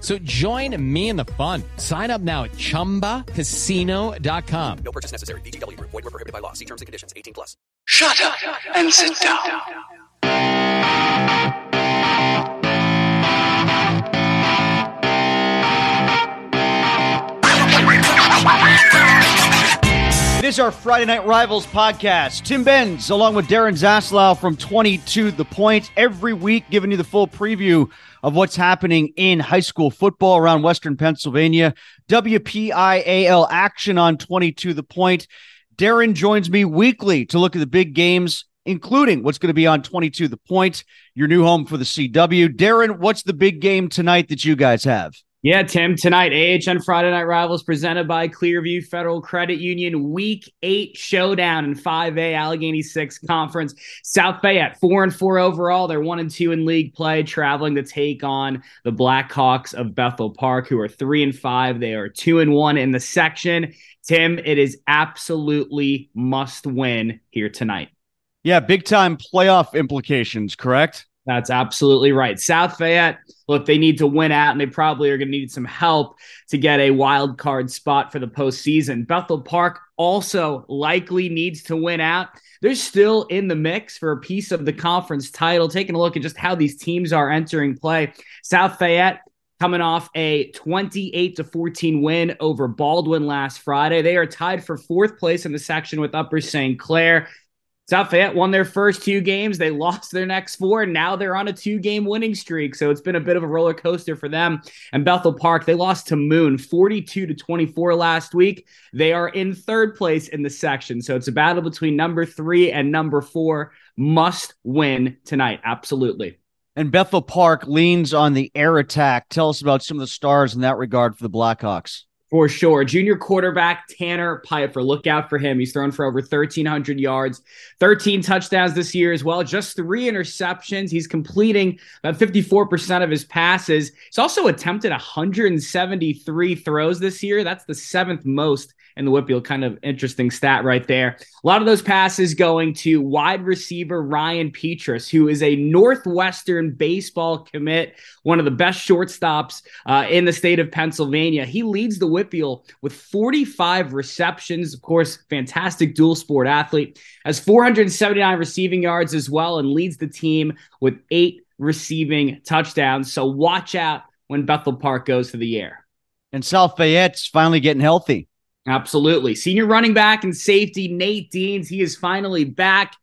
So join me in the fun. Sign up now at ChumbaCasino.com. No purchase necessary. VGW. Void where prohibited by law. See terms and conditions. 18+. Shut up and sit down. It is our Friday Night Rivals podcast. Tim Benz, along with Darren Zaslau from 22 The Point, every week giving you the full preview of what's happening in high school football around Western Pennsylvania. WPIAL action on 22 The Point. Darren joins me weekly to look at the big games, including what's going to be on 22 The Point, your new home for the CW. Darren, what's the big game tonight that you guys have? Yeah, Tim, tonight, AHN Friday Night Rivals presented by Clearview Federal Credit Union. Week 8 showdown in 5A Allegheny Six Conference. South Fayette, 4-4 overall. They're 1-2 in league play, traveling to take on the Blackhawks of Bethel Park, who are 3-5. They are 2-1 in the section. Tim, it is absolutely must win here tonight. Yeah, big time playoff implications, correct? That's absolutely right. South Fayette, look, they need to win out, and they probably are going to need some help to get a wild card spot for the postseason. Bethel Park also likely needs to win out. They're still in the mix for a piece of the conference title. Taking a look at just how these teams are entering play. South Fayette, coming off a 28-14 win over Baldwin last Friday. They are tied for fourth place in the section with Upper St. Clair. South Fayette won their first 2 games. They lost their next 4. Now they're on a 2-game winning streak. So it's been a bit of a roller coaster for them. And Bethel Park, they lost to Moon 42-24 last week. They are in third place in the section. So it's a battle between number 3 and number 4. Must win tonight. Absolutely. And Bethel Park leans on the air attack. Tell us about some of the stars in that regard for the Blackhawks. For sure. Junior quarterback Tanner Piper. Look out for him. He's thrown for over 1,300 yards, 13 touchdowns this year as well, just 3 interceptions. He's completing about 54% of his passes. He's also attempted 173 throws this year. That's the 7th most in the WPIAL. Kind of interesting stat right there. A lot of those passes going to wide receiver Ryan Petrus, who is a Northwestern baseball commit, one of the best shortstops in the state of Pennsylvania. He leads the WPIAL with 45 receptions. Of course, fantastic dual sport athlete, has 479 receiving yards as well, and leads the team with 8 receiving touchdowns. So watch out when Bethel Park goes to the air. And South Fayette's finally getting healthy. Absolutely. Senior running back and safety Nate Deans, he is finally back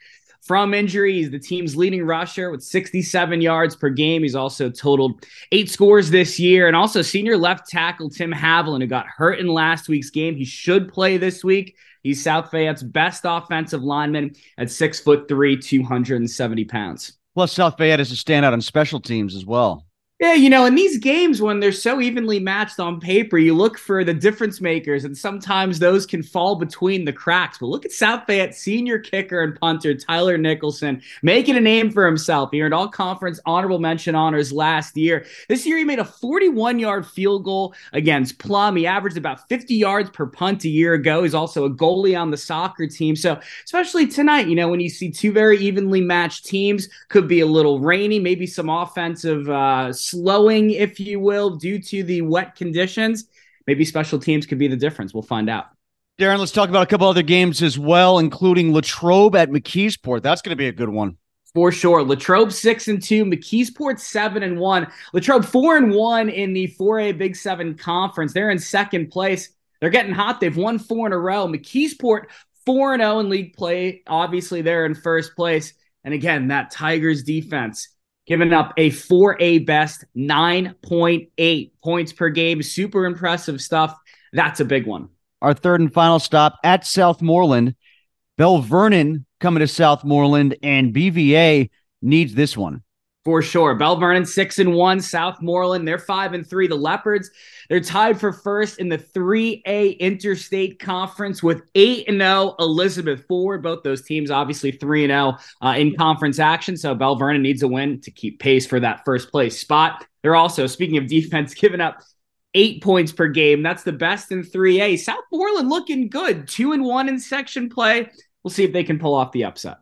from injury. He's the team's leading rusher with 67 yards per game. He's also totaled 8 scores this year. And also senior left tackle Tim Haviland, who got hurt in last week's game. He should play this week. He's South Fayette's best offensive lineman at 6'3", 270 pounds. Plus, South Fayette is a standout on special teams as well. Yeah, you know, in these games when they're so evenly matched on paper, you look for the difference makers, and sometimes those can fall between the cracks. But look at South Fayette senior kicker and punter Tyler Nicholson making a name for himself. He earned all-conference honorable mention honors last year. This year he made a 41-yard field goal against Plum. He averaged about 50 yards per punt a year ago. He's also a goalie on the soccer team. So especially tonight, you know, when you see two very evenly matched teams, could be a little rainy, maybe some offensive slowing, if you will, due to the wet conditions. Maybe special teams could be the difference. We'll find out. Darren, let's talk about a couple other games as well, including Latrobe at McKeesport. That's going to be a good one. For sure. Latrobe 6-2, McKeesport 7-1. Latrobe 4-1 in the 4A Big 7 Conference. They're in second place. They're getting hot. They've won 4 in a row. McKeesport 4-0 in league play. Obviously, they're in first place. And again, that Tigers defense giving up a 4A best 9.8 points per game. Super impressive stuff. That's a big one. Our third and final stop at Southmoreland. Belle Vernon coming to Southmoreland, and BVA needs this one. For sure. Belle Vernon 6-1, Southmoreland, they're 5-3. The Leopards, they're tied for first in the 3A Interstate Conference with 8-0 Elizabeth Ford. Both those teams obviously 3-0 in conference action, so Belle Vernon needs a win to keep pace for that first place spot. They're also, speaking of defense, giving up 8 points per game. That's the best in 3A. Southmoreland looking good, 2-1 in section play. We'll see if they can pull off the upset.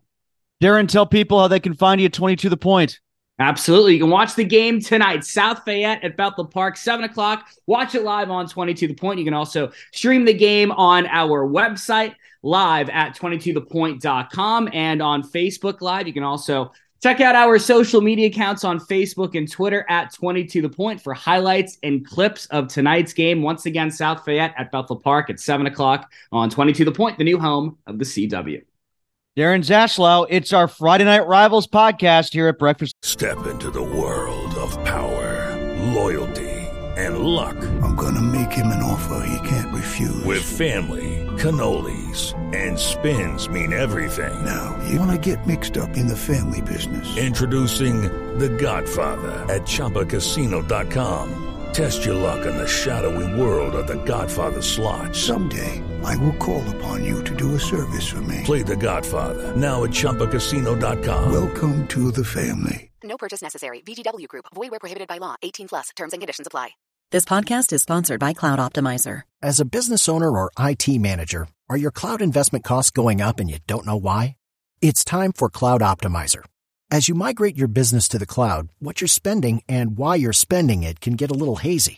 Darren, tell people how they can find you at 22 The Point. Absolutely. You can watch the game tonight, South Fayette at Bethel Park, 7 o'clock. Watch it live on 22 The Point. You can also stream the game on our website, live at 22thepoint.com, and on Facebook Live. You can also check out our social media accounts on Facebook and Twitter at 22 The Point for highlights and clips of tonight's game. Once again, South Fayette at Bethel Park at 7 o'clock on 22 The Point, the new home of the CW. Darren Zaslau, it's our Friday Night Rivals podcast here at Breakfast. Step into the world of power, loyalty, and luck. I'm going to make him an offer he can't refuse. With family, cannolis, and spins mean everything. Now, you want to get mixed up in the family business. Introducing The Godfather at ChumbaCasino.com. Test your luck in the shadowy world of The Godfather slot. Someday I will call upon you to do a service for me. Play The Godfather, now at ChumbaCasino.com. Welcome to the family. No purchase necessary. VGW Group. Void where prohibited by law. 18+. Terms and conditions apply. This podcast is sponsored by Cloud Optimizer. As a business owner or IT manager, are your cloud investment costs going up and you don't know why? It's time for Cloud Optimizer. As you migrate your business to the cloud, what you're spending and why you're spending it can get a little hazy.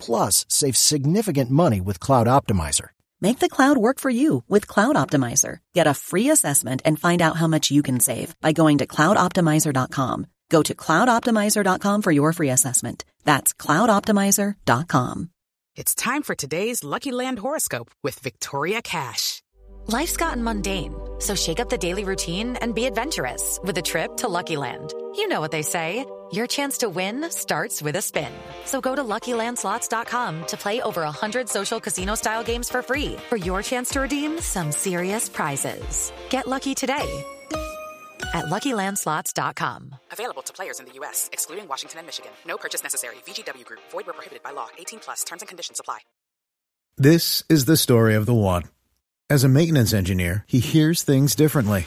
plus save significant money with Cloud Optimizer. Make the cloud work for you with Cloud Optimizer. Get a free assessment and find out how much you can save by going to cloudoptimizer.com. Go to cloudoptimizer.com for your free assessment. That's cloudoptimizer.com. It's time for today's Lucky Land horoscope with Victoria Cash. Life's gotten mundane, so shake up the daily routine and be adventurous with a trip to Lucky Land. You know what they say, your chance to win starts with a spin. So go to LuckyLandSlots.com to play over 100 social casino-style games for free for your chance to redeem some serious prizes. Get lucky today at LuckyLandSlots.com. Available to players in the U.S., excluding Washington and Michigan. No purchase necessary. VGW Group. Void where prohibited by law. 18+. Terms and conditions apply. This is the story of the one. As a maintenance engineer, he hears things differently.